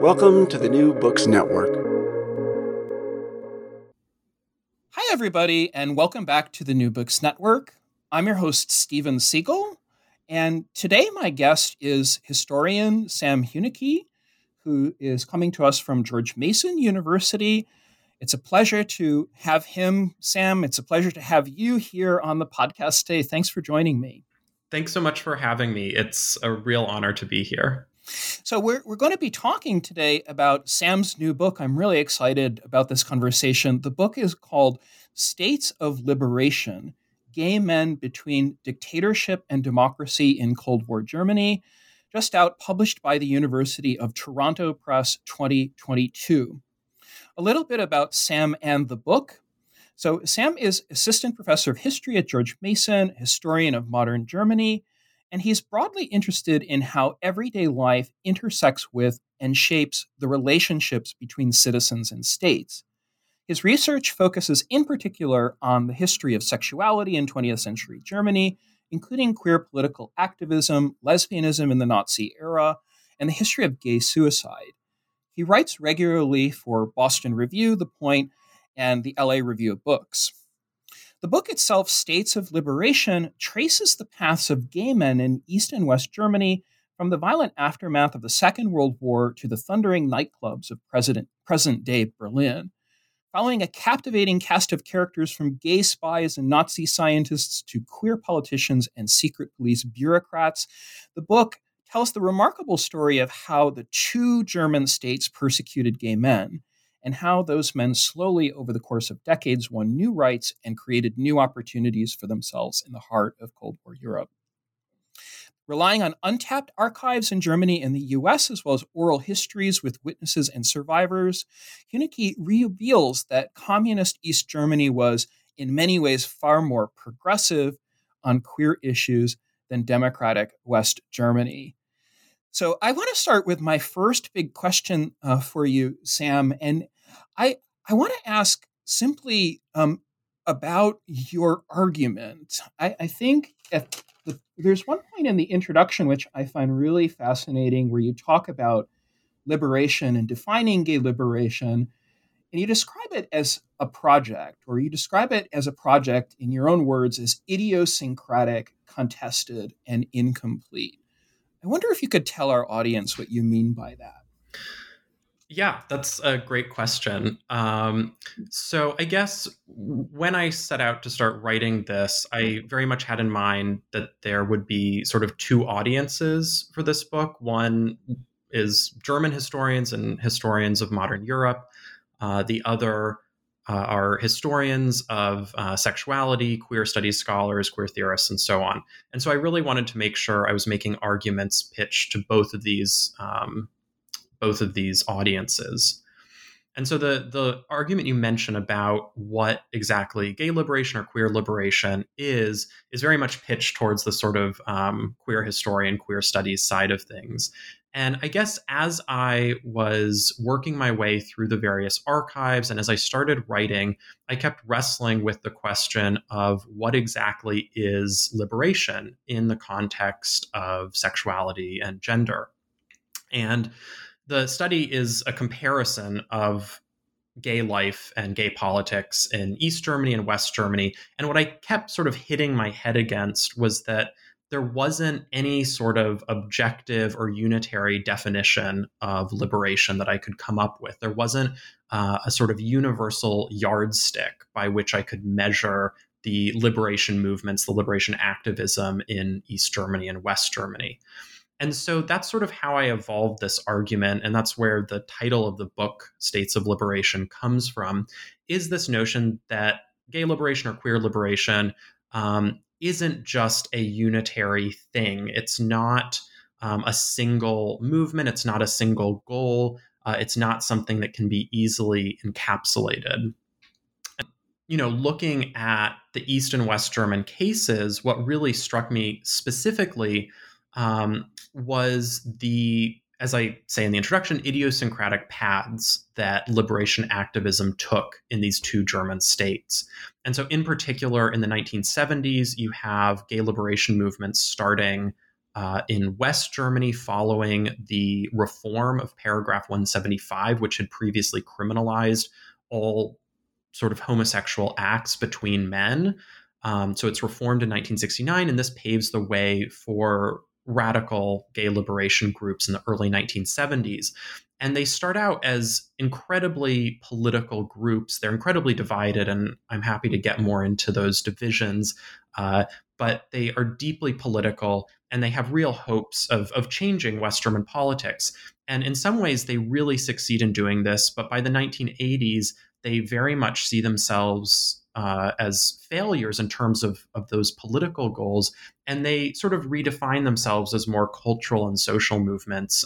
Welcome to the New Books Network. Hi, everybody, and welcome back to the New Books Network. I'm your host, Stephen Siegel, and today my guest is historian Sam Huneke, who is coming to us from George Mason University. It's a pleasure to have him, Sam. It's a pleasure to have you here on the podcast today. Thanks for joining me. Thanks so much for having me. It's a real honor to be here. So we're going to be talking today about Sam's new book. I'm really excited about this conversation. The book is called States of Liberation: Gay Men Between Dictatorship and Democracy in Cold War Germany, just out, published by the University of Toronto Press, 2022. A little bit about Sam and the book. So Sam is assistant professor of history at George Mason, historian of modern Germany, and he's broadly interested in how everyday life intersects with and shapes the relationships between citizens and states. His research focuses in particular on the history of sexuality in 20th century Germany, including queer political activism, lesbianism in the Nazi era, and the history of gay suicide. He writes regularly for Boston Review, The Point, and the LA Review of Books. The book itself, States of Liberation, traces the paths of gay men in East and West Germany from the violent aftermath of the Second World War to the thundering nightclubs of present-day Berlin. Following a captivating cast of characters from gay spies and Nazi scientists to queer politicians and secret police bureaucrats, the book tells the remarkable story of how the two German states persecuted gay men, and how those men slowly, over the course of decades, won new rights and created new opportunities for themselves in the heart of Cold War Europe. Relying on untapped archives in Germany and the US, as well as oral histories with witnesses and survivors, Huneke reveals that communist East Germany was, in many ways, far more progressive on queer issues than democratic West Germany. So I want to start with my first big question for you, Sam, and I want to ask simply about your argument. I think at there's one point in the introduction which I find really fascinating where you talk about liberation and defining gay liberation, and you describe it as a project, or you describe it as a project, in your own words, as idiosyncratic, contested, and incomplete. I wonder if you could tell our audience what you mean by that. Yeah, that's a great question. So I guess when I set out to start writing this, I very much had in mind that there would be sort of two audiences for this book. One is German historians and historians of modern Europe. The other are historians of sexuality, queer studies scholars, queer theorists, and so on. And so I really wanted to make sure I was making arguments pitched to both of these audiences. And so the argument you mentioned about what exactly gay liberation or queer liberation is very much pitched towards the sort of queer historian, queer studies side of things. And I guess as I was working my way through the various archives and as I started writing, I kept wrestling with the question of what exactly is liberation in the context of sexuality and gender. And the study is a comparison of gay life and gay politics in East Germany and West Germany. And what I kept sort of hitting my head against was that there wasn't any sort of objective or unitary definition of liberation that I could come up with. There wasn't a sort of universal yardstick by which I could measure the liberation movements, the liberation activism in East Germany and West Germany. And so that's sort of how I evolved this argument, and that's where the title of the book, States of Liberation, comes from, is this notion that gay liberation or queer liberation isn't just a unitary thing. It's not a single movement. It's not a single goal. It's not something that can be easily encapsulated. You know, looking at the East and West German cases, what really struck me specifically was the, as I say in the introduction, idiosyncratic paths that liberation activism took in these two German states. And so in particular, in the 1970s, you have gay liberation movements starting in West Germany following the reform of paragraph 175, which had previously criminalized all sort of homosexual acts between men. So it's reformed in 1969, and this paves the way for radical gay liberation groups in the early 1970s. And they start out as incredibly political groups. They're incredibly divided, and I'm happy to get more into those divisions. But they are deeply political, and they have real hopes of changing West German politics. And in some ways, they really succeed in doing this. But by the 1980s, they very much see themselves as failures in terms of those political goals. And they sort of redefine themselves as more cultural and social movements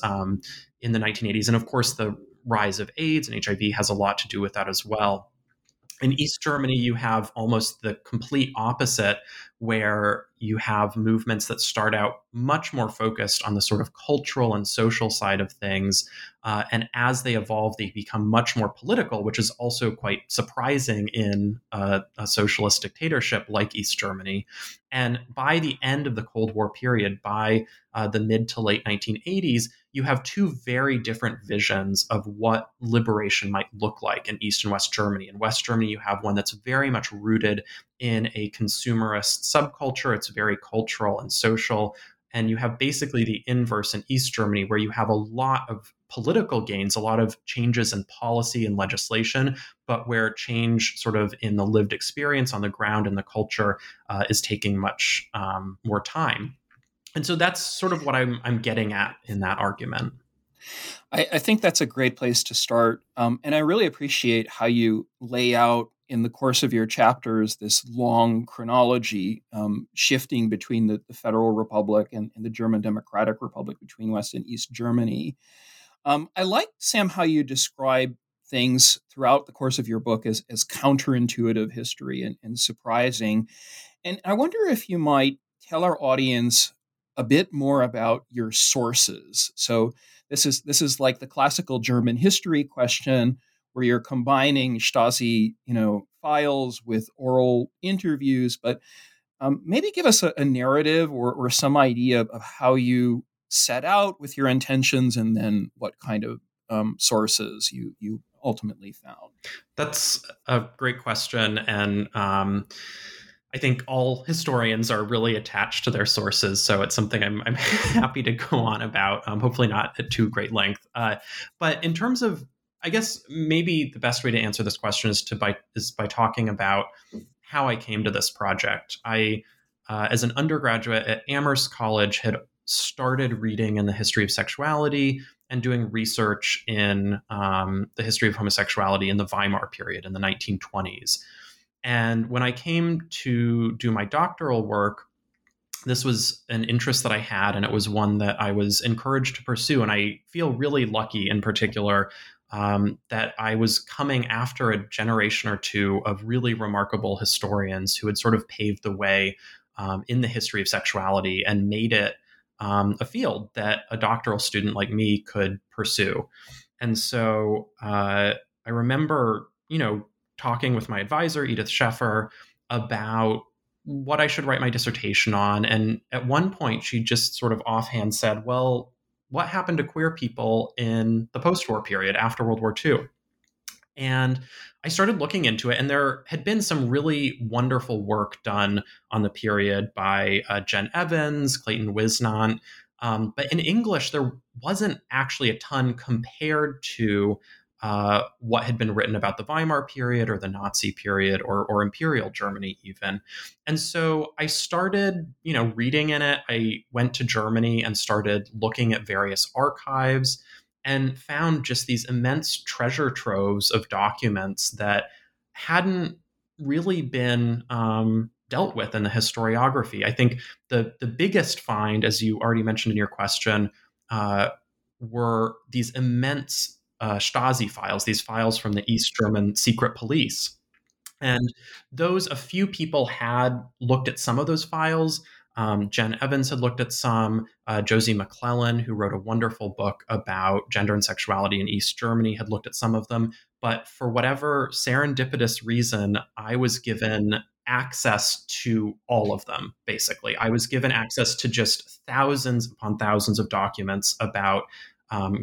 in the 1980s. And of course, the rise of AIDS and HIV has a lot to do with that as well. In East Germany, you have almost the complete opposite, where you have movements that start out much more focused on the sort of cultural and social side of things. And as they evolve, they become much more political, which is also quite surprising in a socialist dictatorship like East Germany. And by the end of the Cold War period, by the mid to late 1980s, you have two very different visions of what liberation might look like in East and West Germany. In West Germany, you have one that's very much rooted in a consumerist subculture. It's very cultural and social. And you have basically the inverse in East Germany, where you have a lot of political gains, a lot of changes in policy and legislation, but where change sort of in the lived experience on the ground in the culture is taking much more time. And so that's sort of what I'm getting at in that argument. I think that's a great place to start. And I really appreciate how you lay out in the course of your chapters this long chronology shifting between the Federal Republic and the German Democratic Republic, between West and East Germany. I like, Sam, how you describe things throughout the course of your book as counterintuitive history and surprising. And I wonder if you might tell our audience a bit more about your sources. So this is like the classical German history question, where you're combining Stasi, files with oral interviews, but maybe give us a narrative or some idea of how you set out with your intentions and then what kind of sources you ultimately found. That's a great question. And I think all historians are really attached to their sources. So it's something I'm happy to go on about, hopefully not at too great length. But in terms of, I guess maybe the best way to answer this question is by talking about how I came to this project. I, as an undergraduate at Amherst College, had started reading in the history of sexuality and doing research in the history of homosexuality in the Weimar period in the 1920s. And when I came to do my doctoral work, this was an interest that I had, and it was one that I was encouraged to pursue. And I feel really lucky in particular that I was coming after a generation or two of really remarkable historians who had sort of paved the way in the history of sexuality and made it a field that a doctoral student like me could pursue. And so I remember, talking with my advisor, Edith Sheffer, about what I should write my dissertation on. And at one point, she just sort of offhand said, well, what happened to queer people in the post-war period after World War II? And I started looking into it, and there had been some really wonderful work done on the period by Jen Evans, Clayton Wisnant. But in English, there wasn't actually a ton compared to what had been written about the Weimar period or the Nazi period or Imperial Germany even. And so I started, reading in it. I went to Germany and started looking at various archives and found just these immense treasure troves of documents that hadn't really been dealt with in the historiography. I think the biggest find, as you already mentioned in your question, were these immense Stasi files, these files from the East German secret police. And those, a few people had looked at some of those files. Jen Evans had looked at some. Josie McClellan, who wrote a wonderful book about gender and sexuality in East Germany, had looked at some of them. But for whatever serendipitous reason, I was given access to all of them, basically. I was given access to just thousands upon thousands of documents about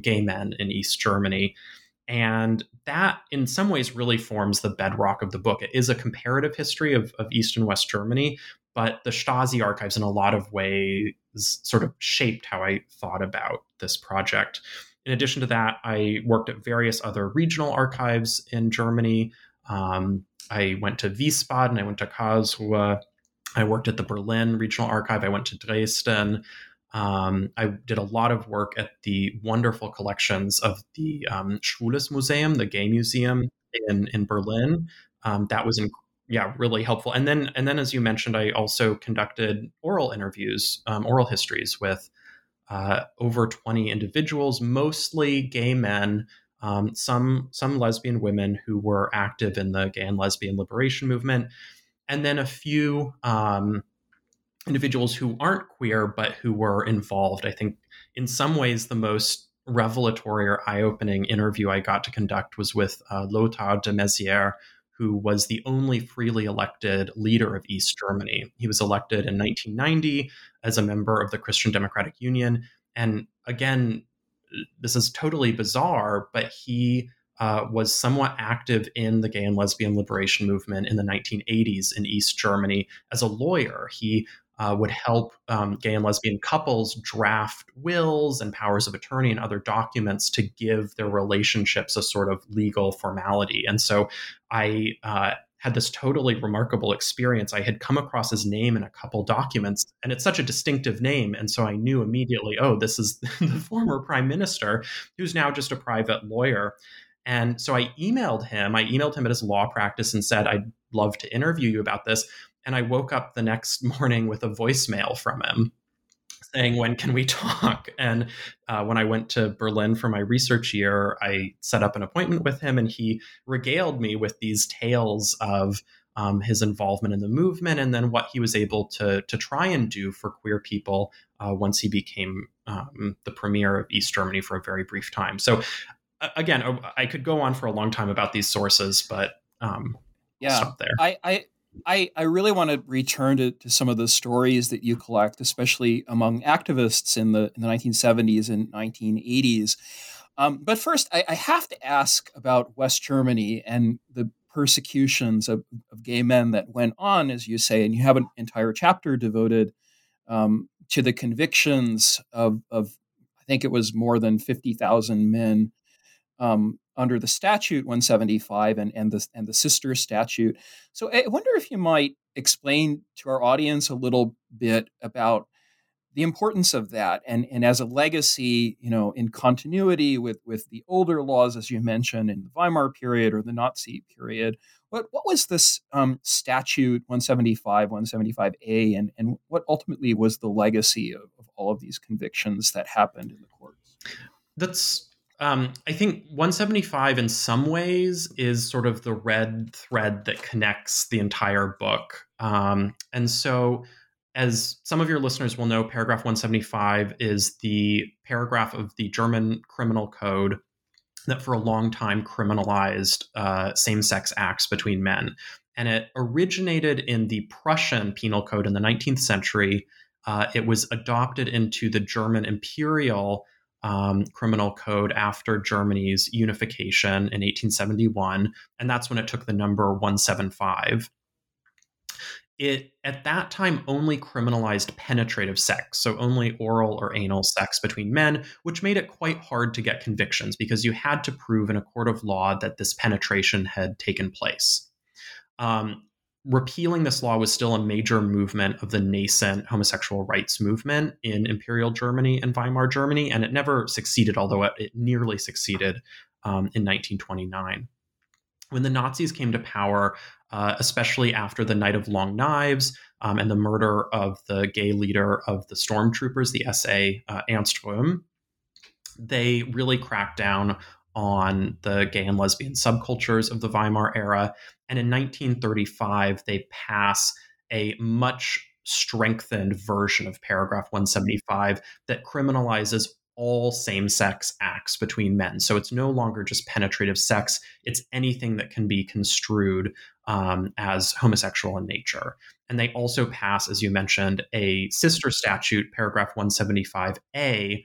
gay men in East Germany. And that, in some ways, really forms the bedrock of the book. It is a comparative history of East and West Germany, but the Stasi archives, in a lot of ways, sort of shaped how I thought about this project. In addition to that, I worked at various other regional archives in Germany. I went to Wiesbaden, I went to Karlsruhe, I worked at the Berlin Regional Archive, I went to Dresden. I did a lot of work at the wonderful collections of the Schwules Museum, the gay museum in Berlin. That was, really helpful. And then, as you mentioned, I also conducted oral interviews, oral histories with over 20 individuals, mostly gay men, some lesbian women who were active in the gay and lesbian liberation movement, and then a few individuals who aren't queer, but who were involved. I think in some ways, the most revelatory or eye-opening interview I got to conduct was with Lothar de Maizière, who was the only freely elected leader of East Germany. He was elected in 1990 as a member of the Christian Democratic Union. And again, this is totally bizarre, but he was somewhat active in the gay and lesbian liberation movement in the 1980s in East Germany as a lawyer. He would help gay and lesbian couples draft wills and powers of attorney and other documents to give their relationships a sort of legal formality. And so I had this totally remarkable experience. I had come across his name in a couple documents, and it's such a distinctive name. And so I knew immediately, oh, this is the former prime minister who's now just a private lawyer. And so I emailed him at his law practice and said, I'd love to interview you about this. And I woke up the next morning with a voicemail from him saying, when can we talk? And when I went to Berlin for my research year, I set up an appointment with him, and he regaled me with these tales of his involvement in the movement, and then what he was able to try and do for queer people once he became the premier of East Germany for a very brief time. So again, I could go on for a long time about these sources, but stop there. I really want to return to some of the stories that you collect, especially among activists in the 1970s and 1980s. But first, I have to ask about West Germany and the persecutions of gay men that went on, as you say, and you have an entire chapter devoted to the convictions of I think it was more than 50,000 men under the Statute 175 and the sister statute. So I wonder if you might explain to our audience a little bit about the importance of that and as a legacy, in continuity with the older laws, as you mentioned, in the Weimar period or the Nazi period. What was this Statute 175, 175A, and what ultimately was the legacy of all of these convictions that happened in the courts? That's I think 175 in some ways is sort of the red thread that connects the entire book. And so as some of your listeners will know, paragraph 175 is the paragraph of the German criminal code that for a long time criminalized same-sex acts between men. And it originated in the Prussian penal code in the 19th century. It was adopted into the German imperial criminal code after Germany's unification in 1871, and that's when it took the number 175. It, at that time, only criminalized penetrative sex, so only oral or anal sex between men, which made it quite hard to get convictions because you had to prove in a court of law that this penetration had taken place. Repealing this law was still a major movement of the nascent homosexual rights movement in Imperial Germany and Weimar Germany, and it never succeeded, although it nearly succeeded in 1929. when the Nazis came to power, especially after the Night of Long Knives and the murder of the gay leader of the stormtroopers, the SA, Ernst Röhm, they really cracked down on the gay and lesbian subcultures of the Weimar era. And in 1935, they pass a much strengthened version of paragraph 175 that criminalizes all same-sex acts between men. So it's no longer just penetrative sex. It's anything that can be construed as homosexual in nature. And they also pass, as you mentioned, a sister statute, paragraph 175A,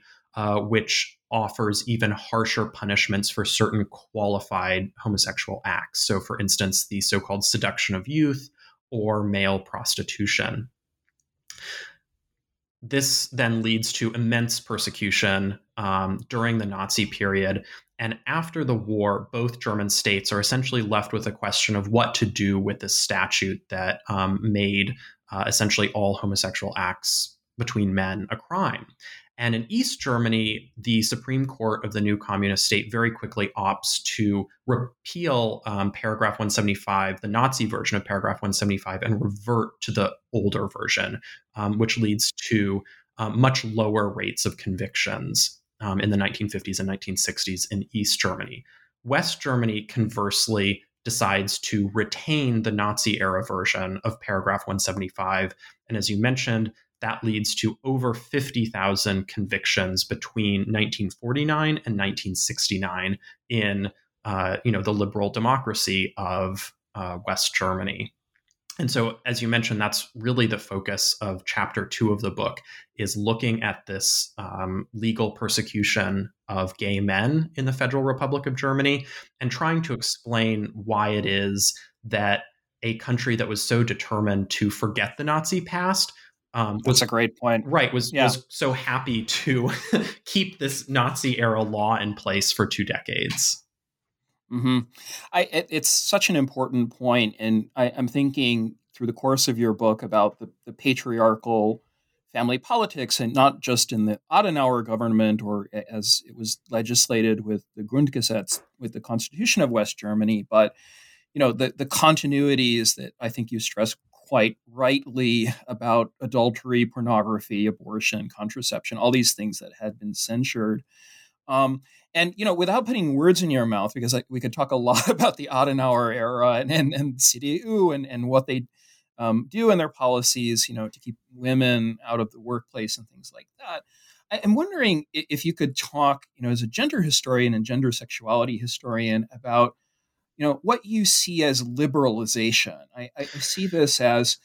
which offers even harsher punishments for certain qualified homosexual acts. So, for instance, the so-called seduction of youth or male prostitution. This then leads to immense persecution during the Nazi period. And after the war, both German states are essentially left with a question of what to do with this statute that made essentially all homosexual acts between men a crime. And in East Germany, the Supreme Court of the new communist state very quickly opts to repeal paragraph 175, the Nazi version of paragraph 175, and revert to the older version, which leads to much lower rates of convictions in the 1950s and 1960s in East Germany. West Germany, conversely, decides to retain the Nazi-era version of paragraph 175. And as you mentioned, that leads to over 50,000 convictions between 1949 and 1969 in, the liberal democracy of West Germany. And so, as you mentioned, that's really the focus of chapter 2 of the book, is looking at this legal persecution of gay men in the Federal Republic of Germany and trying to explain why it is that a country that was so determined to forget the Nazi past that's a great point. Right. Was so happy to keep this Nazi era law in place for 2 decades. Mm-hmm. It's such an important point. And I'm thinking through the course of your book about the patriarchal family politics, and not just in the Adenauer government or as it was legislated with the Grundgesetz, with the Constitution of West Germany, but the continuities that I think you stress quite rightly about adultery, pornography, abortion, contraception, all these things that had been censured. Without putting words in your mouth, because we could talk a lot about the Adenauer era and CDU and what they do in their policies, to keep women out of the workplace and things like that. I'm wondering if you could talk, as a gender historian and gender sexuality historian, about what you see as liberalization. I see this as,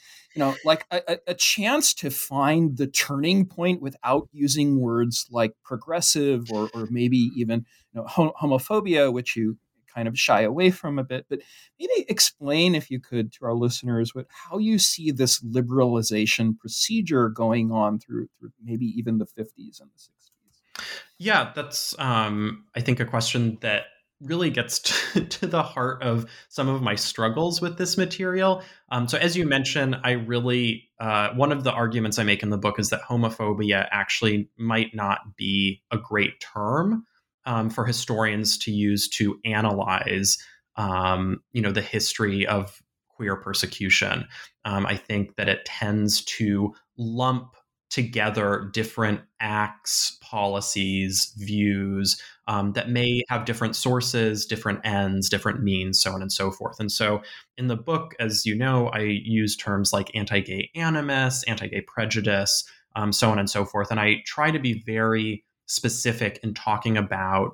like a chance to find the turning point without using words like progressive or maybe even homophobia, which you kind of shy away from a bit. But maybe explain, if you could, to our listeners how you see this liberalization procedure going on through maybe even the 50s and the 60s. Yeah, that's, I think, a question that really gets to the heart of some of my struggles with this material. So as you mentioned, I really, one of the arguments I make in the book is that homophobia actually might not be a great term for historians to use to analyze, the history of queer persecution. I think that it tends to lump together different acts, policies, views that may have different sources, different ends, different means, so on and so forth. And so in the book, as you know, I use terms like anti-gay animus, anti-gay prejudice, so on and so forth. And I try to be very specific in talking about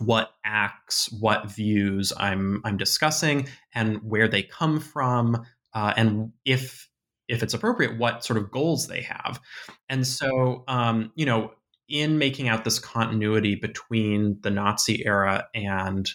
what acts, what views I'm discussing and where they come from, and if it's appropriate, what sort of goals they have. And so, in making out this continuity between the Nazi era and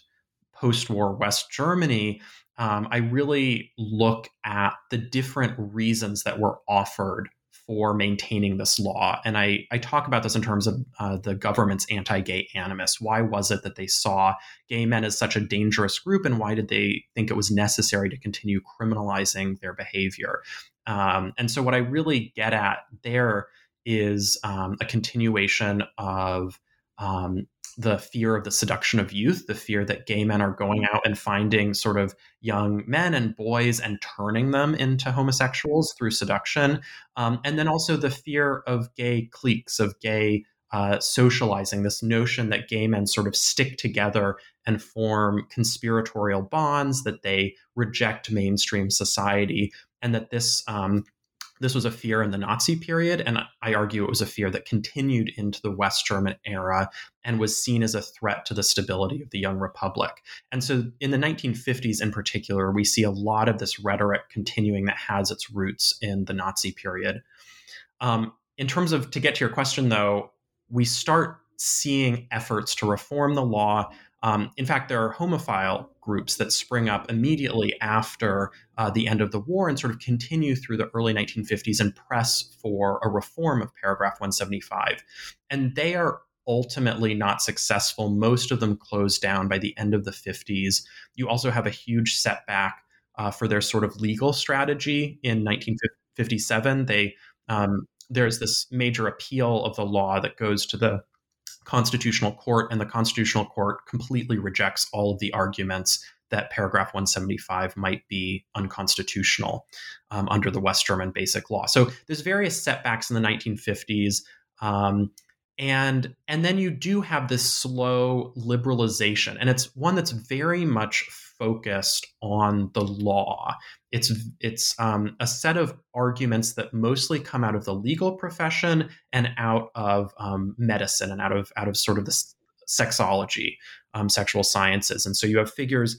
post-war West Germany, I really look at the different reasons that were offered for maintaining this law. And I talk about this in terms of the government's anti-gay animus. Why was it that they saw gay men as such a dangerous group, and why did they think it was necessary to continue criminalizing their behavior? And so what I really get at there is a continuation of the fear of the seduction of youth, the fear that gay men are going out and finding sort of young men and boys and turning them into homosexuals through seduction. And then also the fear of gay cliques, of gay socializing, this notion that gay men sort of stick together and form conspiratorial bonds, that they reject mainstream society, and that this this was a fear in the Nazi period, and I argue it was a fear that continued into the West German era and was seen as a threat to the stability of the young republic. And so in the 1950s in particular, we see a lot of this rhetoric continuing that has its roots in the Nazi period. In terms of, to get to your question though, we start seeing efforts to reform the law. In fact, there are homophile groups that spring up immediately after the end of the war and sort of continue through the early 1950s and press for a reform of paragraph 175. And they are ultimately not successful. Most of them close down by the end of the 50s. You also have a huge setback for their sort of legal strategy in 1957. There's this major appeal of the law that goes to the Constitutional Court, and the Constitutional Court completely rejects all of the arguments that paragraph 175 might be unconstitutional under the West German Basic Law. So there's various setbacks in the 1950s. And then you do have this slow liberalization, and it's one that's very much focused on the law. It's a set of arguments that mostly come out of the legal profession and out of medicine and out of sort of the sexology, sexual sciences. And so you have figures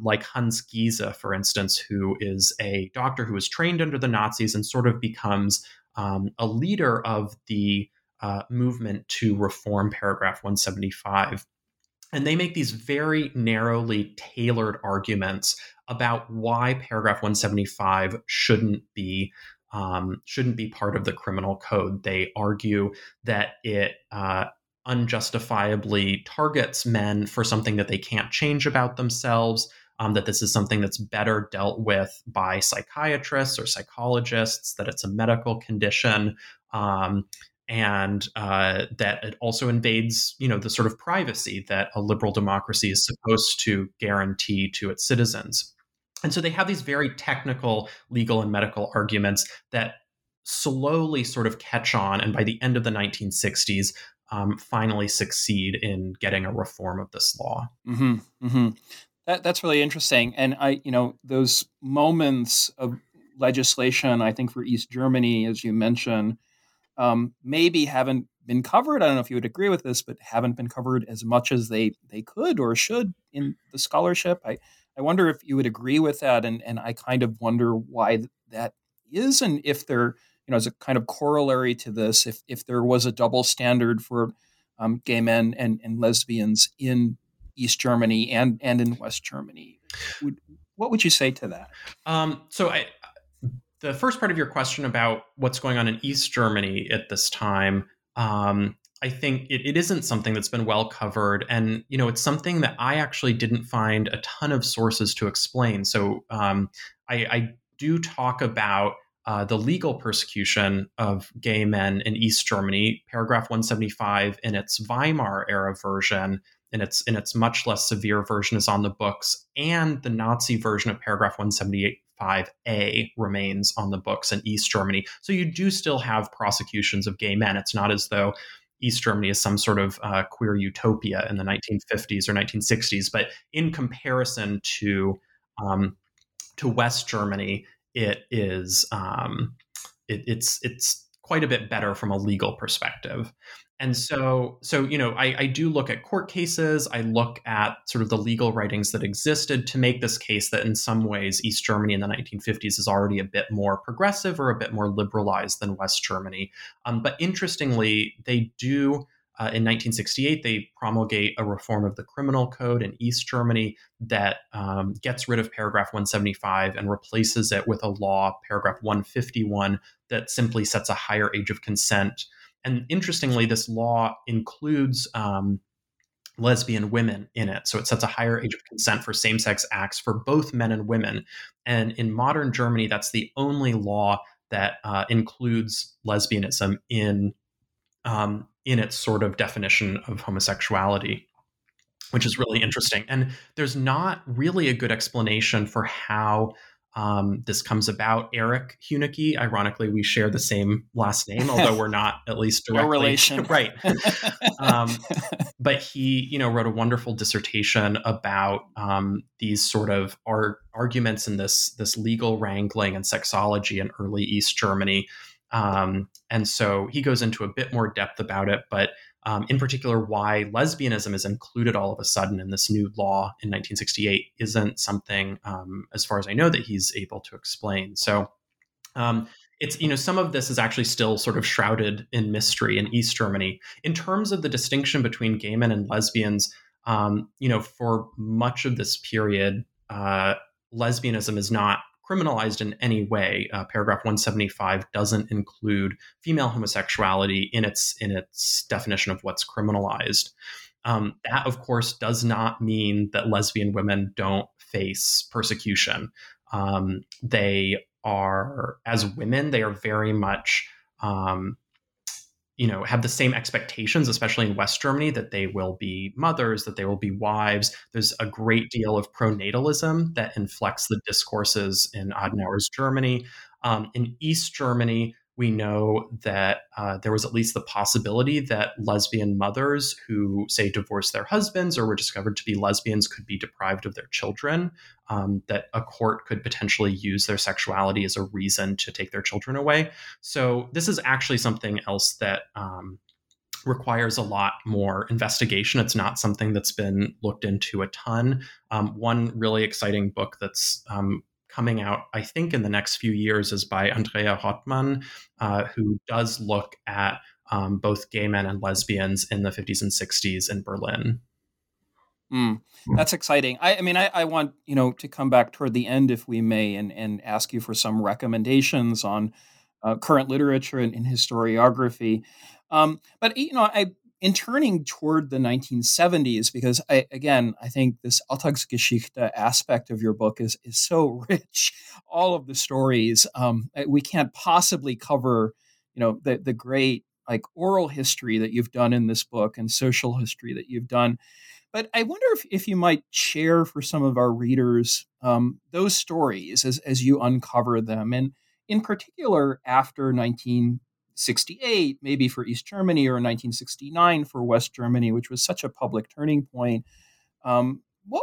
like Hans Giese, for instance, who is a doctor who was trained under the Nazis and sort of becomes a leader of the movement to reform paragraph 175. And they make these very narrowly tailored arguments about why paragraph 175 shouldn't be part of the criminal code. They argue that it unjustifiably targets men for something that they can't change about themselves, that this is something that's better dealt with by psychiatrists or psychologists, that it's a medical condition, and that it also invades, the sort of privacy that a liberal democracy is supposed to guarantee to its citizens. And so they have these very technical legal and medical arguments that slowly sort of catch on, and by the end of the 1960s, finally succeed in getting a reform of this law. Mm-hmm, mm-hmm. That's really interesting. And those moments of legislation, I think for East Germany, as you mentioned, maybe haven't been covered. I don't know if you would agree with this, but haven't been covered as much as they could or should in the scholarship. I wonder if you would agree with that. And I kind of wonder why that is. And if there, as a kind of corollary to this, if there was a double standard for gay men and lesbians in East Germany and in West Germany, what would you say to that? The first part of your question about what's going on in East Germany at this time, I think it isn't something that's been well covered. And, it's something that I actually didn't find a ton of sources to explain. So I do talk about the legal persecution of gay men in East Germany, paragraph 175 in its Weimar era version. In its much less severe version is on the books, and the Nazi version of paragraph 175a remains on the books in East Germany. So you do still have prosecutions of gay men. It's not as though East Germany is some sort of queer utopia in the 1950s or 1960s, but in comparison to West Germany, it is it's quite a bit better from a legal perspective. And so I do look at court cases. I look at sort of the legal writings that existed to make this case that in some ways East Germany in the 1950s is already a bit more progressive or a bit more liberalized than West Germany. But interestingly, they do, in 1968, they promulgate a reform of the criminal code in East Germany that gets rid of paragraph 175 and replaces it with a law, paragraph 151, that simply sets a higher age of consent. And interestingly, this law includes lesbian women in it. So it sets a higher age of consent for same-sex acts for both men and women. And in modern Germany, that's the only law that includes lesbianism in its sort of definition of homosexuality, which is really interesting. And there's not really a good explanation for how this comes about. Erik Huneke, ironically, we share the same last name, although we're not at least directly no relation. Right. But he, wrote a wonderful dissertation about these sort of arguments in this legal wrangling and sexology in early East Germany. And so he goes into a bit more depth about it, but in particular, why lesbianism is included all of a sudden in this new law in 1968 isn't something, as far as I know, that he's able to explain. So it's, some of this is actually still sort of shrouded in mystery in East Germany. In terms of the distinction between gay men and lesbians, for much of this period, lesbianism is not criminalized in any way. Paragraph 175 doesn't include female homosexuality in its definition of what's criminalized. That, of course, does not mean that lesbian women don't face persecution. They are, as women, they are very much, have the same expectations, especially in West Germany, that they will be mothers, that they will be wives. There's a great deal of pronatalism that inflects the discourses in Adenauer's Germany. In East Germany, we know that there was at least the possibility that lesbian mothers who, say, divorced their husbands or were discovered to be lesbians could be deprived of their children, that a court could potentially use their sexuality as a reason to take their children away. So this is actually something else that requires a lot more investigation. It's not something that's been looked into a ton. One really exciting book that's coming out, I think, in the next few years is by Andrea Rottmann, who does look at both gay men and lesbians in the 50s and 60s in Berlin. That's exciting. I want, to come back toward the end, if we may, and ask you for some recommendations on current literature and historiography. In turning toward the 1970s, because I think this Alltagsgeschichte aspect of your book is so rich. All of the stories, we can't possibly cover, the great oral history that you've done in this book and social history that you've done. But I wonder if you might share for some of our readers those stories as you uncover them. And in particular, after 1968, maybe for East Germany, or 1969 for West Germany, which was such a public turning point. What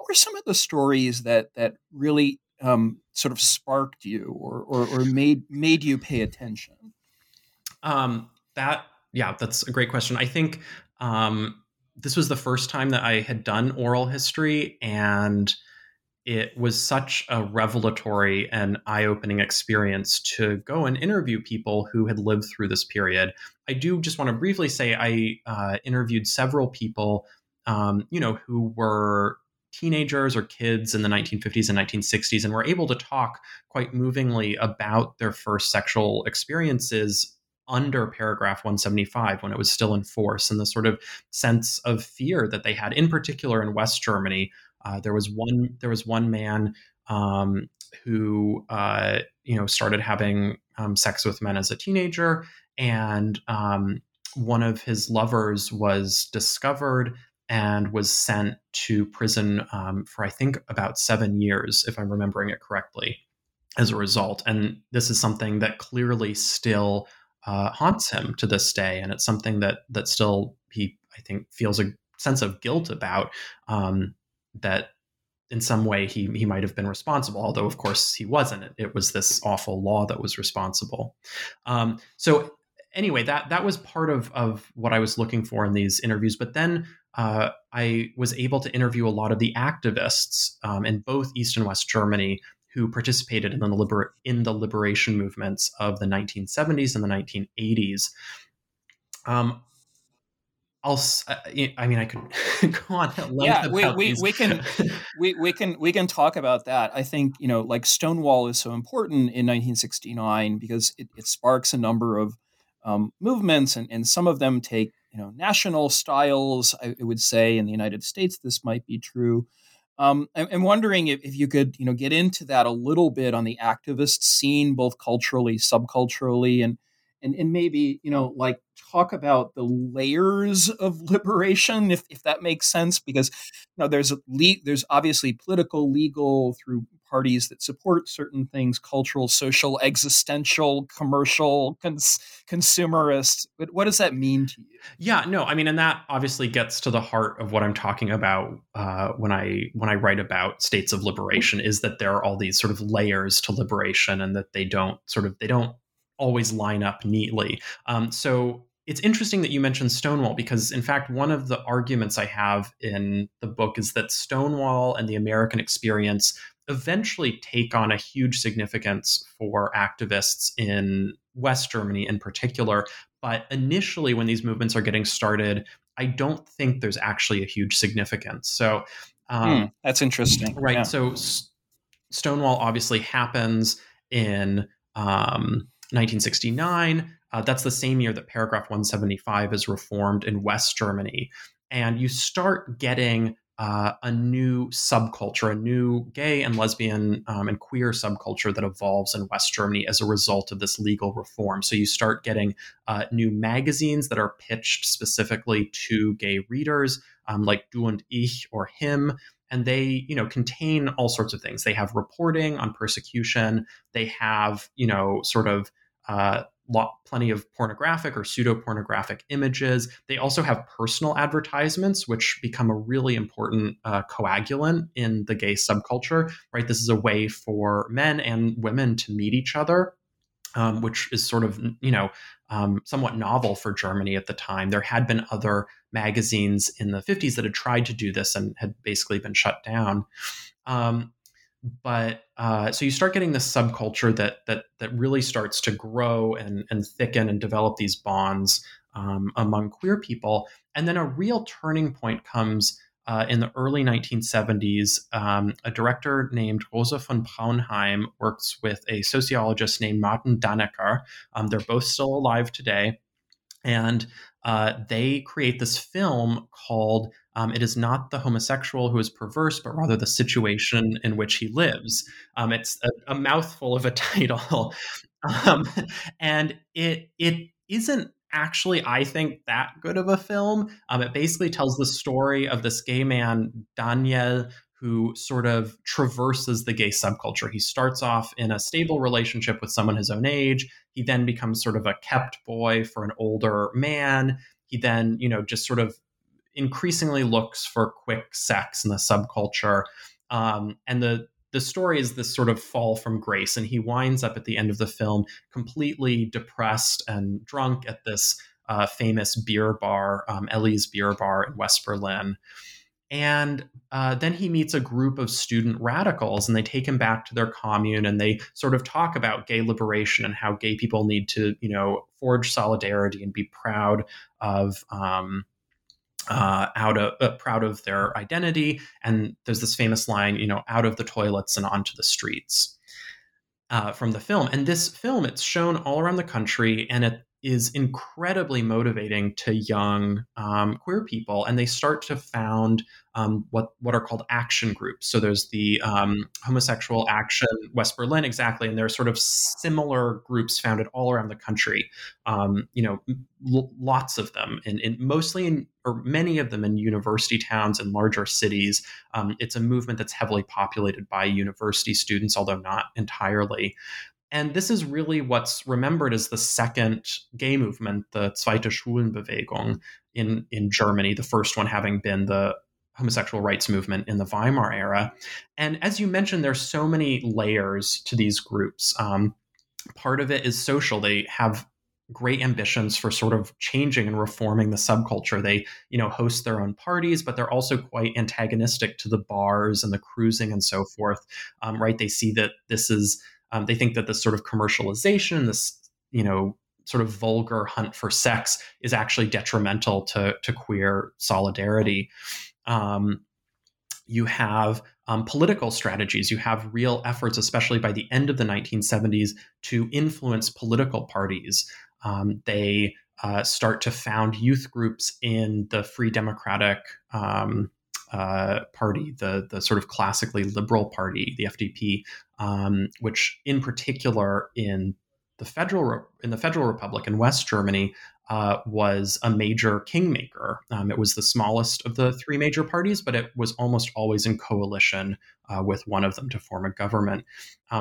were some of the stories that really sort of sparked you or made you pay attention? That's a great question. I think this was the first time that I had done oral history, and it was such a revelatory and eye-opening experience to go and interview people who had lived through this period. I do just want to briefly say I interviewed several people, who were teenagers or kids in the 1950s and 1960s and were able to talk quite movingly about their first sexual experiences under paragraph 175 when it was still in force, and the sort of sense of fear that they had, in particular in West Germany. There was one man who, started having sex with men as a teenager, and one of his lovers was discovered and was sent to prison for, I think, about 7 years, if I'm remembering it correctly, as a result. And this is something that clearly still haunts him to this day. And it's something that still he, I think, feels a sense of guilt about, that in some way he might have been responsible, although of course he wasn't. It was this awful law that was responsible. So anyway, that was part of what I was looking for in these interviews. But then I was able to interview a lot of the activists in both East and West Germany who participated in the liberation movements of the 1970s and the 1980s. I could go on at length. Yeah, we can talk about that. I think Stonewall is so important in 1969 because it sparks a number of movements, and some of them take national styles. I would say in the United States this might be true. I'm wondering if you could get into that a little bit on the activist scene, both culturally, subculturally, and and maybe, you know, like talk about the layers of liberation, if that makes sense, because, you know, there's obviously political, legal, through parties that support certain things, cultural, social, existential, commercial, consumerist. But what does that mean to you? Yeah, no, I mean, and that obviously gets to the heart of what I'm talking about when I write about states of liberation, is that there are all these sort of layers to liberation, and that they don't always line up neatly. So it's interesting that you mentioned Stonewall, because in fact, one of the arguments I have in the book is that Stonewall and the American experience eventually take on a huge significance for activists in West Germany in particular. But initially, when these movements are getting started, I don't think there's actually a huge significance. So that's interesting. Right. Yeah. So Stonewall obviously happens in 1969. That's the same year that paragraph 175 is reformed in West Germany. And you start getting a new subculture, a new gay and lesbian and queer subculture that evolves in West Germany as a result of this legal reform. So you start getting new magazines that are pitched specifically to gay readers, like Du und Ich or Him. And they, you know, contain all sorts of things. They have reporting on persecution. They have, you know, sort of plenty of pornographic or pseudo-pornographic images. They also have personal advertisements, which become a really important coagulant in the gay subculture, right? This is a way for men and women to meet each other, which is sort of, you know, somewhat novel for Germany at the time. There had been other magazines in the 50s that had tried to do this and had basically been shut down. So you start getting this subculture that really starts to grow and thicken and develop these bonds among queer people. And then a real turning point comes in the early 1970s. A director named Rosa von Praunheim works with a sociologist named Martin Dannecker. They're both still alive today. And they create this film called It Is Not the Homosexual Who Is Perverse, but Rather the Situation in Which He Lives. It's a mouthful of a title. And it isn't actually, I think, that good of a film. It basically tells the story of this gay man, Daniel, who sort of traverses the gay subculture. He starts off in a stable relationship with someone his own age. He then becomes sort of a kept boy for an older man. He then, you know, just sort of increasingly looks for quick sex in the subculture. And the story is this sort of fall from grace. And he winds up at the end of the film completely depressed and drunk at this famous beer bar, Ellie's Beer Bar in West Berlin. And then he meets a group of student radicals, and they take him back to their commune, and they sort of talk about gay liberation and how gay people need to, you know, forge solidarity and be proud of proud of their identity. And there's this famous line, you know, out of the toilets and onto the streets, from the film. And this film, it's shown all around the country, and it is incredibly motivating to young queer people. And they start to found what are called action groups. So there's the Homosexual Action West Berlin, exactly. And there are sort of similar groups founded all around the country, you know, lots of them, and mostly in, or many of them in university towns and larger cities. It's a movement that's heavily populated by university students, although not entirely. And this is really what's remembered as the second gay movement, the Zweite Schwulenbewegung in Germany, the first one having been the homosexual rights movement in the Weimar era. And as you mentioned, there's so many layers to these groups. Part of it is social. They have great ambitions for sort of changing and reforming the subculture. They, you know, host their own parties, but they're also quite antagonistic to the bars and the cruising and so forth, right? They see that this is... they think that this sort of commercialization, this, you know, sort of vulgar hunt for sex is actually detrimental to queer solidarity. You have political strategies. You have real efforts, especially by the end of the 1970s, to influence political parties. They start to found youth groups in the Free Democratic Party, the sort of classically liberal party, the FDP, which in particular in in the Federal Republic in West Germany was a major kingmaker. It was the smallest of the three major parties, but it was almost always in coalition with one of them to form a government.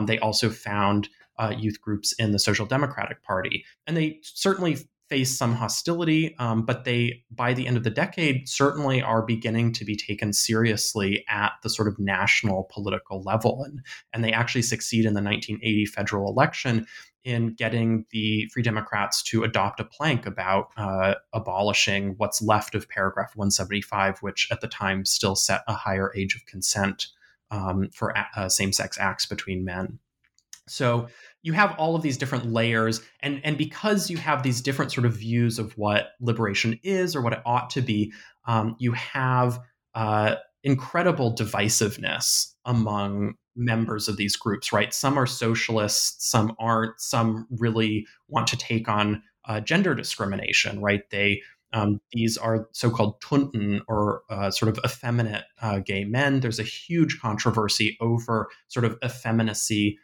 They also found youth groups in the Social Democratic Party, and they certainly face some hostility, but they, by the end of the decade, certainly are beginning to be taken seriously at the sort of national political level. And they actually succeed in the 1980 federal election in getting the Free Democrats to adopt a plank about abolishing what's left of paragraph 175, which at the time still set a higher age of consent for same-sex acts between men. So you have all of these different layers, and because you have these different sort of views of what liberation is or what it ought to be, you have incredible divisiveness among members of these groups, right? Some are socialists, some aren't, some really want to take on gender discrimination, right? These are so-called Tunten, or sort of effeminate gay men. There's a huge controversy over sort of effeminacy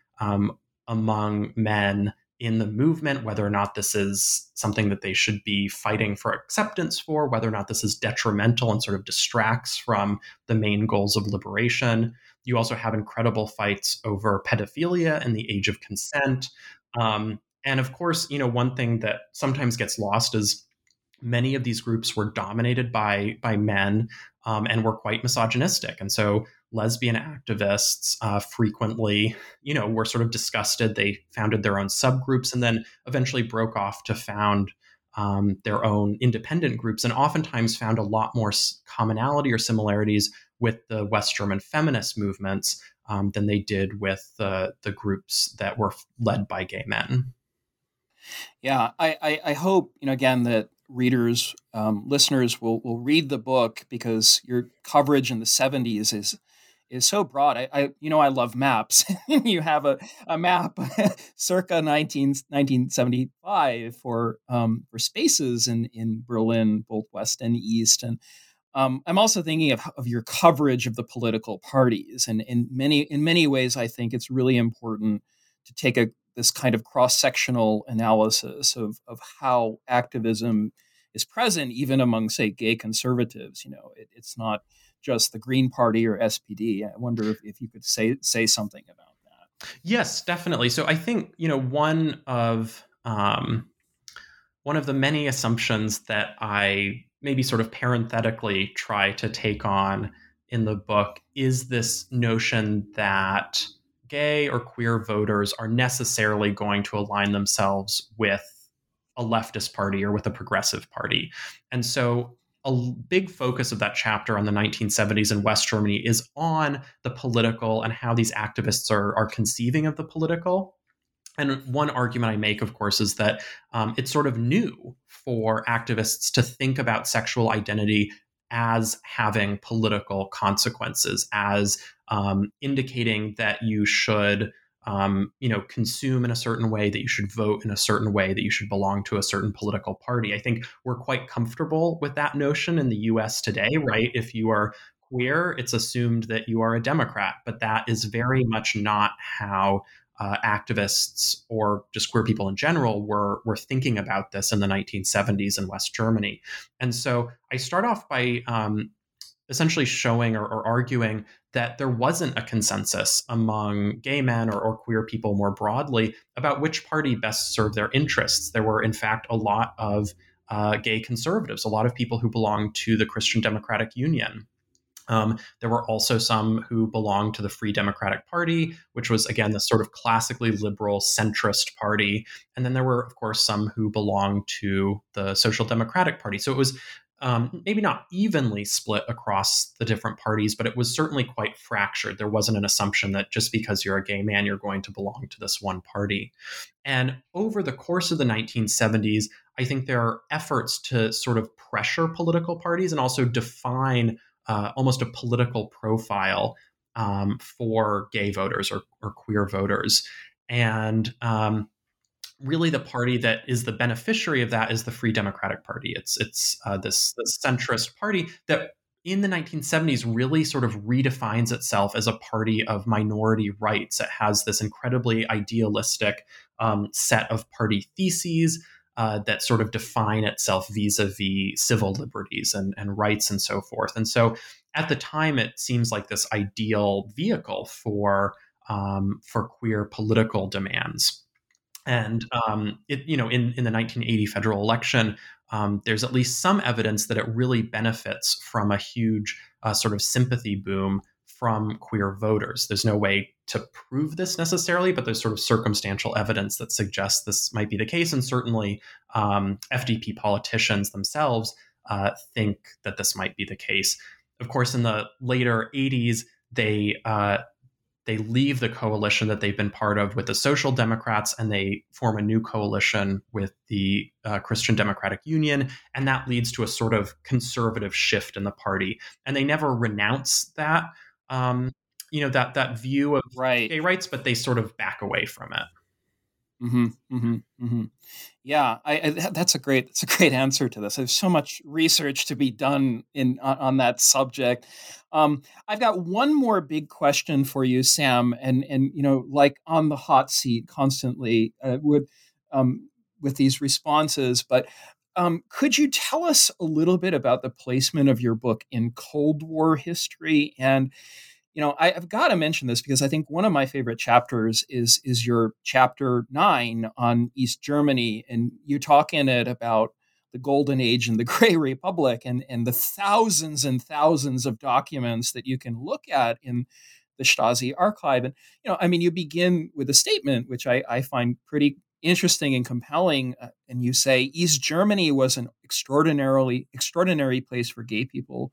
among men in the movement, whether or not this is something that they should be fighting for acceptance for, whether or not this is detrimental and sort of distracts from the main goals of liberation. You also have incredible fights over pedophilia and the age of consent. And of course, you know, one thing that sometimes gets lost is many of these groups were dominated by men and were quite misogynistic. And so lesbian activists frequently, you know, were sort of disgusted. They founded their own subgroups and then eventually broke off to found their own independent groups, and oftentimes found a lot more commonality or similarities with the West German feminist movements than they did with the groups that were led by gay men. Yeah, I hope, you know, again, that readers, listeners will read the book, because your coverage in the 70s is so broad. I love maps. You have a map circa 1975 for spaces in Berlin, both west and east. And I'm also thinking of your coverage of the political parties. And in many ways, I think it's really important to take this kind of cross-sectional analysis of how activism is present, even among, say, gay conservatives. You know, it's not just the Green Party or SPD. I wonder if you could say something about that. Yes, definitely. So I think, you know, one of the many assumptions that I maybe sort of parenthetically try to take on in the book is this notion that gay or queer voters are necessarily going to align themselves with a leftist party or with a progressive party. And so a big focus of that chapter on the 1970s in West Germany is on the political and how these activists are conceiving of the political. And one argument I make, of course, is that it's sort of new for activists to think about sexual identity as having political consequences, as indicating that you should, consume in a certain way, that you should vote in a certain way, that you should belong to a certain political party. I think we're quite comfortable with that notion in the US today, right? If you are queer, it's assumed that you are a Democrat, but that is very much not how activists or just queer people in general were thinking about this in the 1970s in West Germany. And so I start off by essentially showing or arguing that there wasn't a consensus among gay men or queer people more broadly about which party best served their interests. There were, in fact, a lot of gay conservatives, a lot of people who belonged to the Christian Democratic Union. There were also some who belonged to the Free Democratic Party, which was, again, the sort of classically liberal centrist party. And then there were, of course, some who belonged to the Social Democratic Party. So it was maybe not evenly split across the different parties, but it was certainly quite fractured. There wasn't an assumption that just because you're a gay man, you're going to belong to this one party. And over the course of the 1970s, I think there are efforts to sort of pressure political parties and also define almost a political profile for gay voters or queer voters. And really the party that is the beneficiary of that is the Free Democratic Party. It's this centrist party that in the 1970s really sort of redefines itself as a party of minority rights. It has this incredibly idealistic set of party theses that sort of define itself vis-a-vis civil liberties and rights and so forth. And so at the time, it seems like this ideal vehicle for queer political demands. And in the 1980 federal election, there's at least some evidence that it really benefits from a huge sort of sympathy boom from queer voters. There's no way to prove this necessarily, but there's sort of circumstantial evidence that suggests this might be the case. And certainly FDP politicians themselves think that this might be the case. Of course, in the later 80s, they leave the coalition that they've been part of with the Social Democrats, and they form a new coalition with the Christian Democratic Union. And that leads to a sort of conservative shift in the party. And they never renounce that. That view of gay rights, but they sort of back away from it. Mm-hmm, mm-hmm, mm-hmm. Yeah, that's a great answer to this. There's so much research to be done on that subject. I've got one more big question for you, Sam, and on the hot seat constantly with these responses, but. Could you tell us a little bit about the placement of your book in Cold War history? And, I've got to mention this because I think one of my favorite chapters is your chapter 9 on East Germany. And you talk in it about the Golden Age and the Gray Republic and the thousands and thousands of documents that you can look at in the Stasi archive. And, you begin with a statement, which I find pretty interesting and compelling, and you say East Germany was an extraordinary place for gay people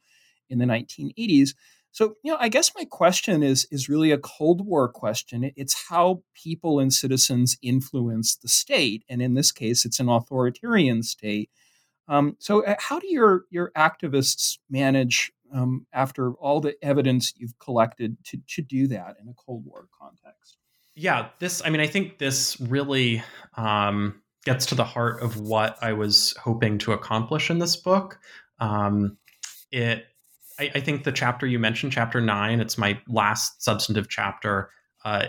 in the 1980s. So, I guess my question is really a Cold War question. It's how people and citizens influence the state, and in this case, it's an authoritarian state. So, how do your activists manage, after all the evidence you've collected, to do that in a Cold War context? Yeah, I think this really gets to the heart of what I was hoping to accomplish in this book. I think the chapter you mentioned, chapter 9, it's my last substantive chapter.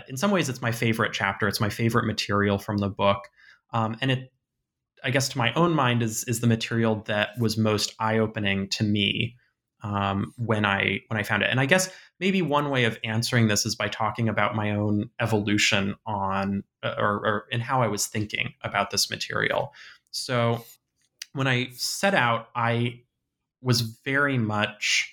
In some ways, it's my favorite chapter. It's my favorite material from the book. And it, I guess to my own mind, is the material that was most eye-opening to me when I found it. And I guess maybe one way of answering this is by talking about my own evolution on or in how I was thinking about this material. So when I set out, I was very much,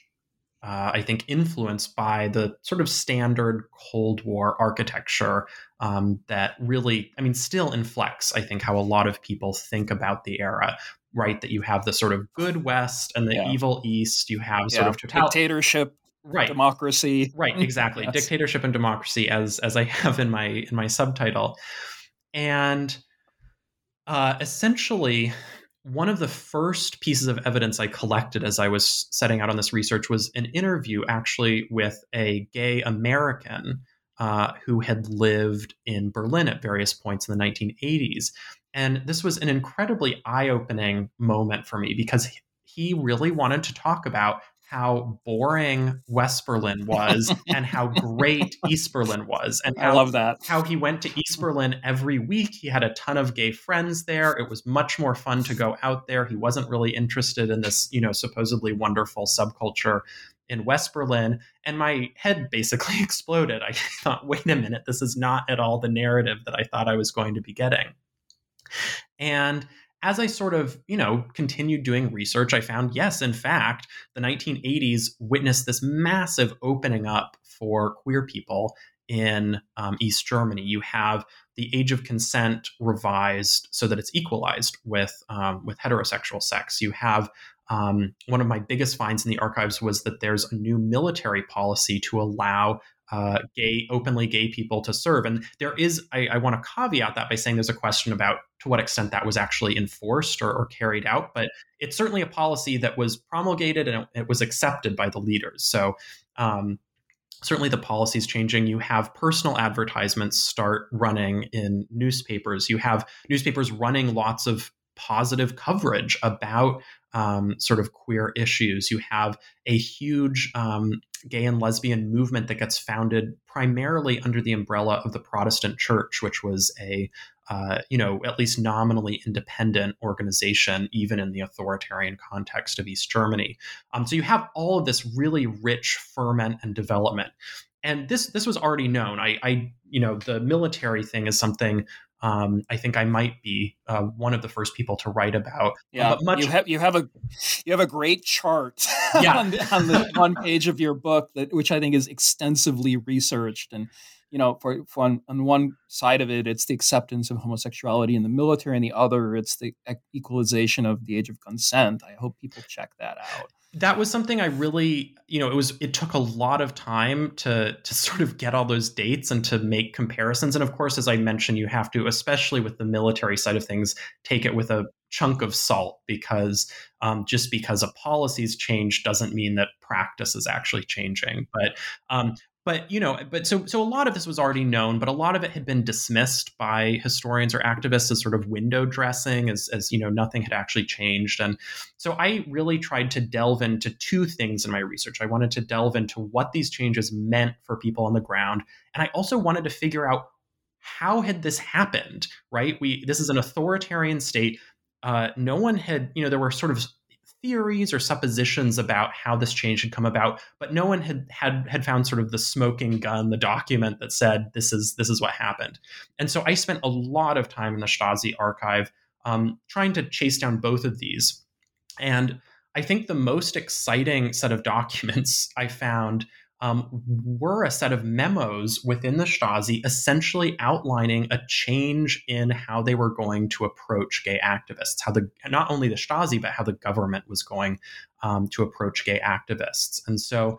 influenced by the sort of standard Cold War architecture that really, still inflects, I think, how a lot of people think about the era. Right, that you have the sort of good West and the evil East. You have sort of dictatorship, democracy. Right, exactly. Yes. Dictatorship and democracy, as I have in my subtitle. And essentially, one of the first pieces of evidence I collected as I was setting out on this research was an interview actually with a gay American who had lived in Berlin at various points in the 1980s. And this was an incredibly eye-opening moment for me because he really wanted to talk about how boring West Berlin was and how great East Berlin was. And I love that. How he went to East Berlin every week. He had a ton of gay friends there. It was much more fun to go out there. He wasn't really interested in this, supposedly wonderful subculture in West Berlin. And my head basically exploded. I thought, wait a minute, this is not at all the narrative that I thought I was going to be getting. And as I sort of, continued doing research, I found, yes, in fact, the 1980s witnessed this massive opening up for queer people in East Germany. You have the age of consent revised so that it's equalized with heterosexual sex. You have one of my biggest finds in the archives was that there's a new military policy to allow openly gay people to serve. And there is, I want to caveat that by saying there's a question about to what extent that was actually enforced or carried out, but it's certainly a policy that was promulgated and it was accepted by the leaders. So certainly the policy is changing. You have personal advertisements start running in newspapers. You have newspapers running lots of positive coverage about sort of queer issues. You have a huge gay and lesbian movement that gets founded primarily under the umbrella of the Protestant Church, which was a, at least nominally independent organization, even in the authoritarian context of East Germany. So you have all of this really rich ferment and development. And this was already known. The military thing is something I think I might be one of the first people to write about. Yeah, but you have a great chart on the one page of your book, which I think is extensively researched. And for on one side of it, it's the acceptance of homosexuality in the military, and the other, it's the equalization of the age of consent. I hope people check that out. That was something I really, it took a lot of time to sort of get all those dates and to make comparisons. And of course, as I mentioned, you have to, especially with the military side of things, take it with a chunk of salt, because just because a policy's changed doesn't mean that practice is actually changing. But so a lot of this was already known, but a lot of it had been dismissed by historians or activists as sort of window dressing, as nothing had actually changed. And so I really tried to delve into two things in my research. I wanted to delve into what these changes meant for people on the ground. And I also wanted to figure out, how had this happened, right? This is an authoritarian state. No one had, there were sort of theories or suppositions about how this change had come about, but no one had found sort of the smoking gun, the document that said this is what happened. And so I spent a lot of time in the Stasi archive trying to chase down both of these. And I think the most exciting set of documents I found were a set of memos within the Stasi essentially outlining a change in how they were going to approach gay activists, not only the Stasi, but how the government was going to approach gay activists. And so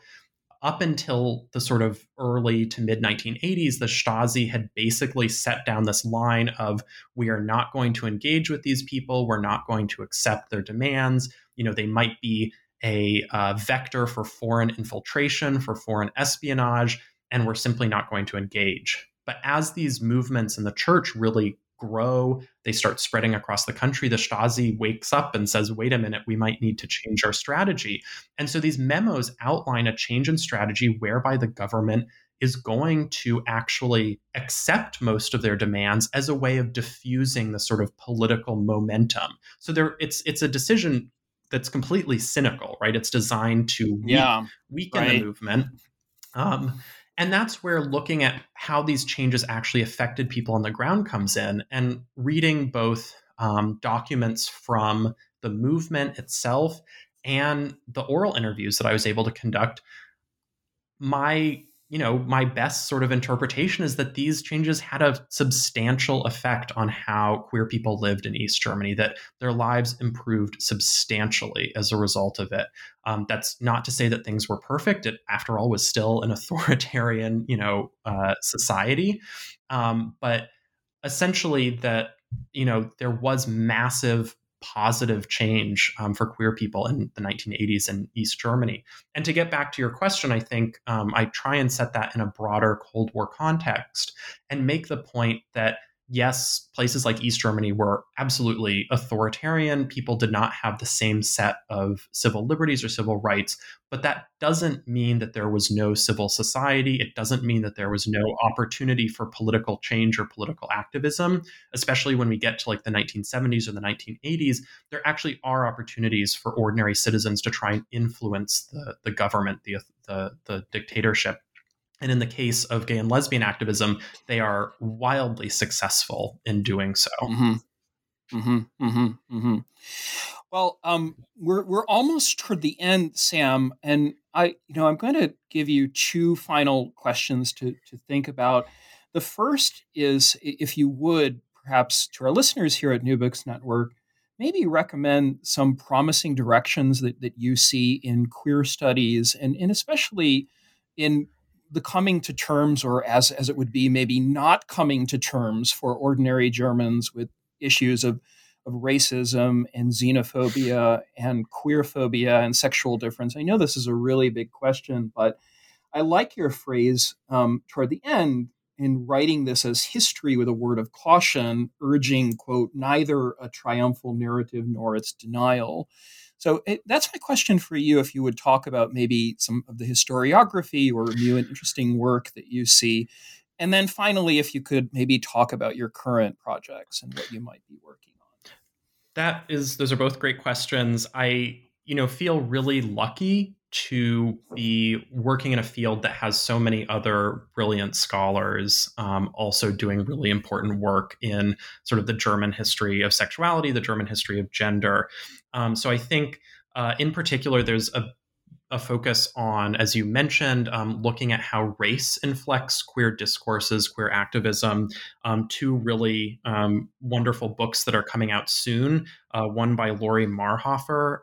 up until the sort of early to mid 1980s, the Stasi had basically set down this line of, we are not going to engage with these people. We're not going to accept their demands. They might be a vector for foreign infiltration, for foreign espionage, and we're simply not going to engage. But as these movements in the church really grow, they start spreading across the country, the Stasi wakes up and says, wait a minute, we might need to change our strategy. And so these memos outline a change in strategy whereby the government is going to actually accept most of their demands as a way of diffusing the sort of political momentum. So it's a decision that's completely cynical, right? It's designed to weaken the movement. And that's where looking at how these changes actually affected people on the ground comes in, and reading both documents from the movement itself and the oral interviews that I was able to conduct. My best sort of interpretation is that these changes had a substantial effect on how queer people lived in East Germany, that their lives improved substantially as a result of it. That's not to say that things were perfect. It, after all, was still an authoritarian, society. But essentially that, there was massive positive change for queer people in the 1980s in East Germany. And to get back to your question, I think I try and set that in a broader Cold War context and make the point that, yes, places like East Germany were absolutely authoritarian. People did not have the same set of civil liberties or civil rights, but that doesn't mean that there was no civil society. It doesn't mean that there was no opportunity for political change or political activism, especially when we get to like the 1970s or the 1980s. There actually are opportunities for ordinary citizens to try and influence the government, the dictatorship. And in the case of gay and lesbian activism, they are wildly successful in doing so. Mm-hmm. Mm-hmm. Mm-hmm. Mm-hmm. Well, we're almost toward the end, Sam, and I'm going to give you two final questions to think about. The first is, if you would, perhaps to our listeners here at New Books Network, maybe recommend some promising directions that you see in queer studies and especially in the coming to terms, or as it would be, maybe not coming to terms for ordinary Germans with issues of racism and xenophobia and queerphobia and sexual difference. I know this is a really big question, but I like your phrase toward the end, in writing this as history with a word of caution, urging, quote, neither a triumphal narrative nor its denial. So that's my question for you, if you would talk about maybe some of the historiography or new and interesting work that you see. And then finally, if you could maybe talk about your current projects and what you might be working on. Those are both great questions. I feel really lucky to be working in a field that has so many other brilliant scholars also doing really important work in sort of the German history of sexuality, the German history of gender. So I think in particular, there's a focus on, as you mentioned, looking at how race inflects queer discourses, queer activism, two really wonderful books that are coming out soon, one by Laurie Marhoefer.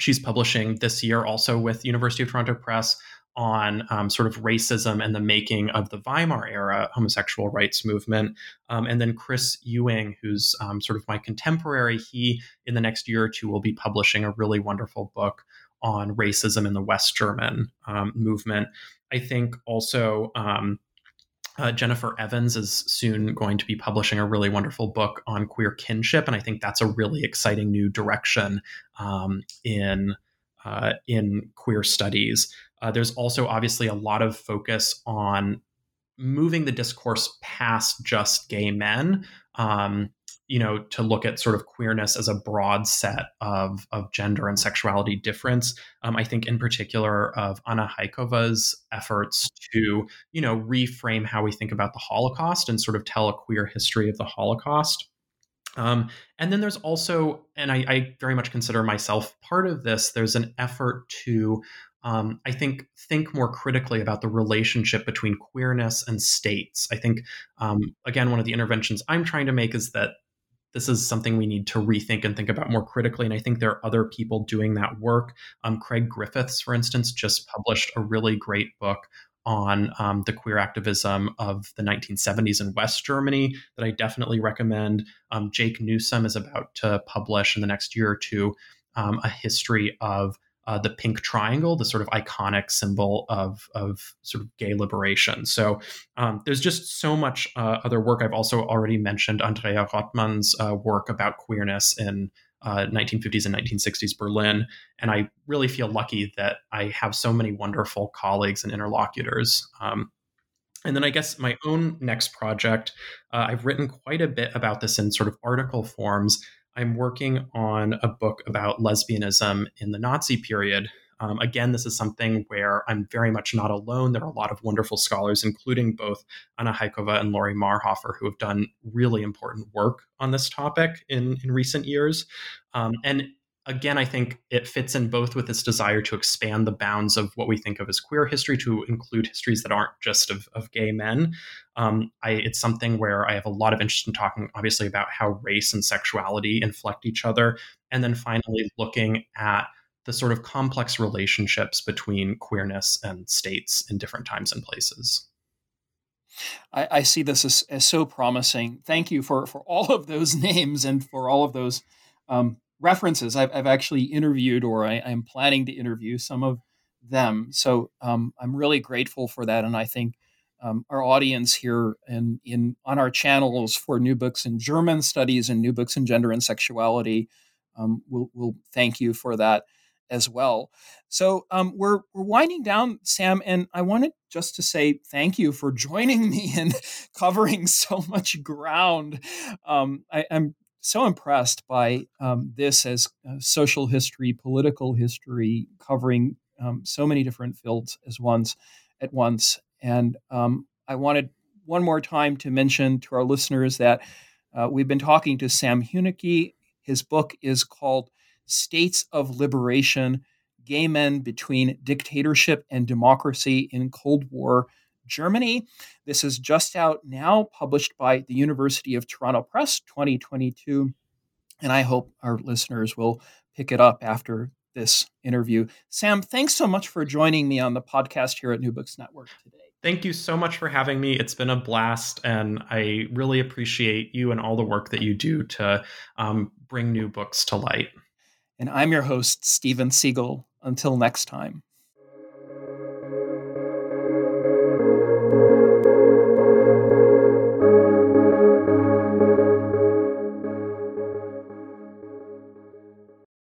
She's publishing this year also with University of Toronto Press on sort of racism and the making of the Weimar era homosexual rights movement. And then Chris Ewing, who's sort of my contemporary, he in the next year or two will be publishing a really wonderful book on racism in the West German movement. I think also Jennifer Evans is soon going to be publishing a really wonderful book on queer kinship. And I think that's a really exciting new direction in queer studies. There's also obviously a lot of focus on moving the discourse past just gay men, to look at sort of queerness as a broad set of gender and sexuality difference. I think in particular of Anna Haikova's efforts to, reframe how we think about the Holocaust and sort of tell a queer history of the Holocaust. And then there's also, and I very much consider myself part of this, there's an effort to I think more critically about the relationship between queerness and states. I think, again, one of the interventions I'm trying to make is that this is something we need to rethink and think about more critically. And I think there are other people doing that work. Craig Griffiths, for instance, just published a really great book on the queer activism of the 1970s in West Germany that I definitely recommend. Jake Newsom is about to publish in the next year or two a history of the pink triangle, the sort of iconic symbol of sort of gay liberation. So there's just so much other work. I've also already mentioned Andrea Rottmann's work about queerness in 1950s and 1960s Berlin. And I really feel lucky that I have so many wonderful colleagues and interlocutors. And then I guess my own next project, I've written quite a bit about this in sort of article forms. I'm working on a book about lesbianism in the Nazi period. Again, this is something where I'm very much not alone. There are a lot of wonderful scholars, including both Anna Haikova and Laurie Marhoefer, who have done really important work on this topic in recent years. And again, I think it fits in both with this desire to expand the bounds of what we think of as queer history to include histories that aren't just of gay men. It's something where I have a lot of interest in talking, obviously, about how race and sexuality inflect each other. And then finally, looking at the sort of complex relationships between queerness and states in different times and places. I see this as so promising. Thank you for all of those names and for all of those references. I've actually interviewed, or I'm planning to interview some of them. So I'm really grateful for that. And I think our audience here and on our channels for New Books in German Studies and New Books in Gender and Sexuality will thank you for that as well. So we're winding down, Sam, and I wanted just to say thank you for joining me and covering so much ground. I'm so impressed by this as social history, political history, covering so many different fields at once. And I wanted one more time to mention to our listeners that we've been talking to Sam Huneke. His book is called States of Liberation: Gay Men Between Dictatorship and Democracy in Cold War Germany. This is just out now, published by the University of Toronto Press, 2022. And I hope our listeners will pick it up after this interview. Sam, thanks so much for joining me on the podcast here at New Books Network today. Thank you so much for having me. It's been a blast, and I really appreciate you and all the work that you do to bring new books to light. And I'm your host, Stephen Siegel. Until next time.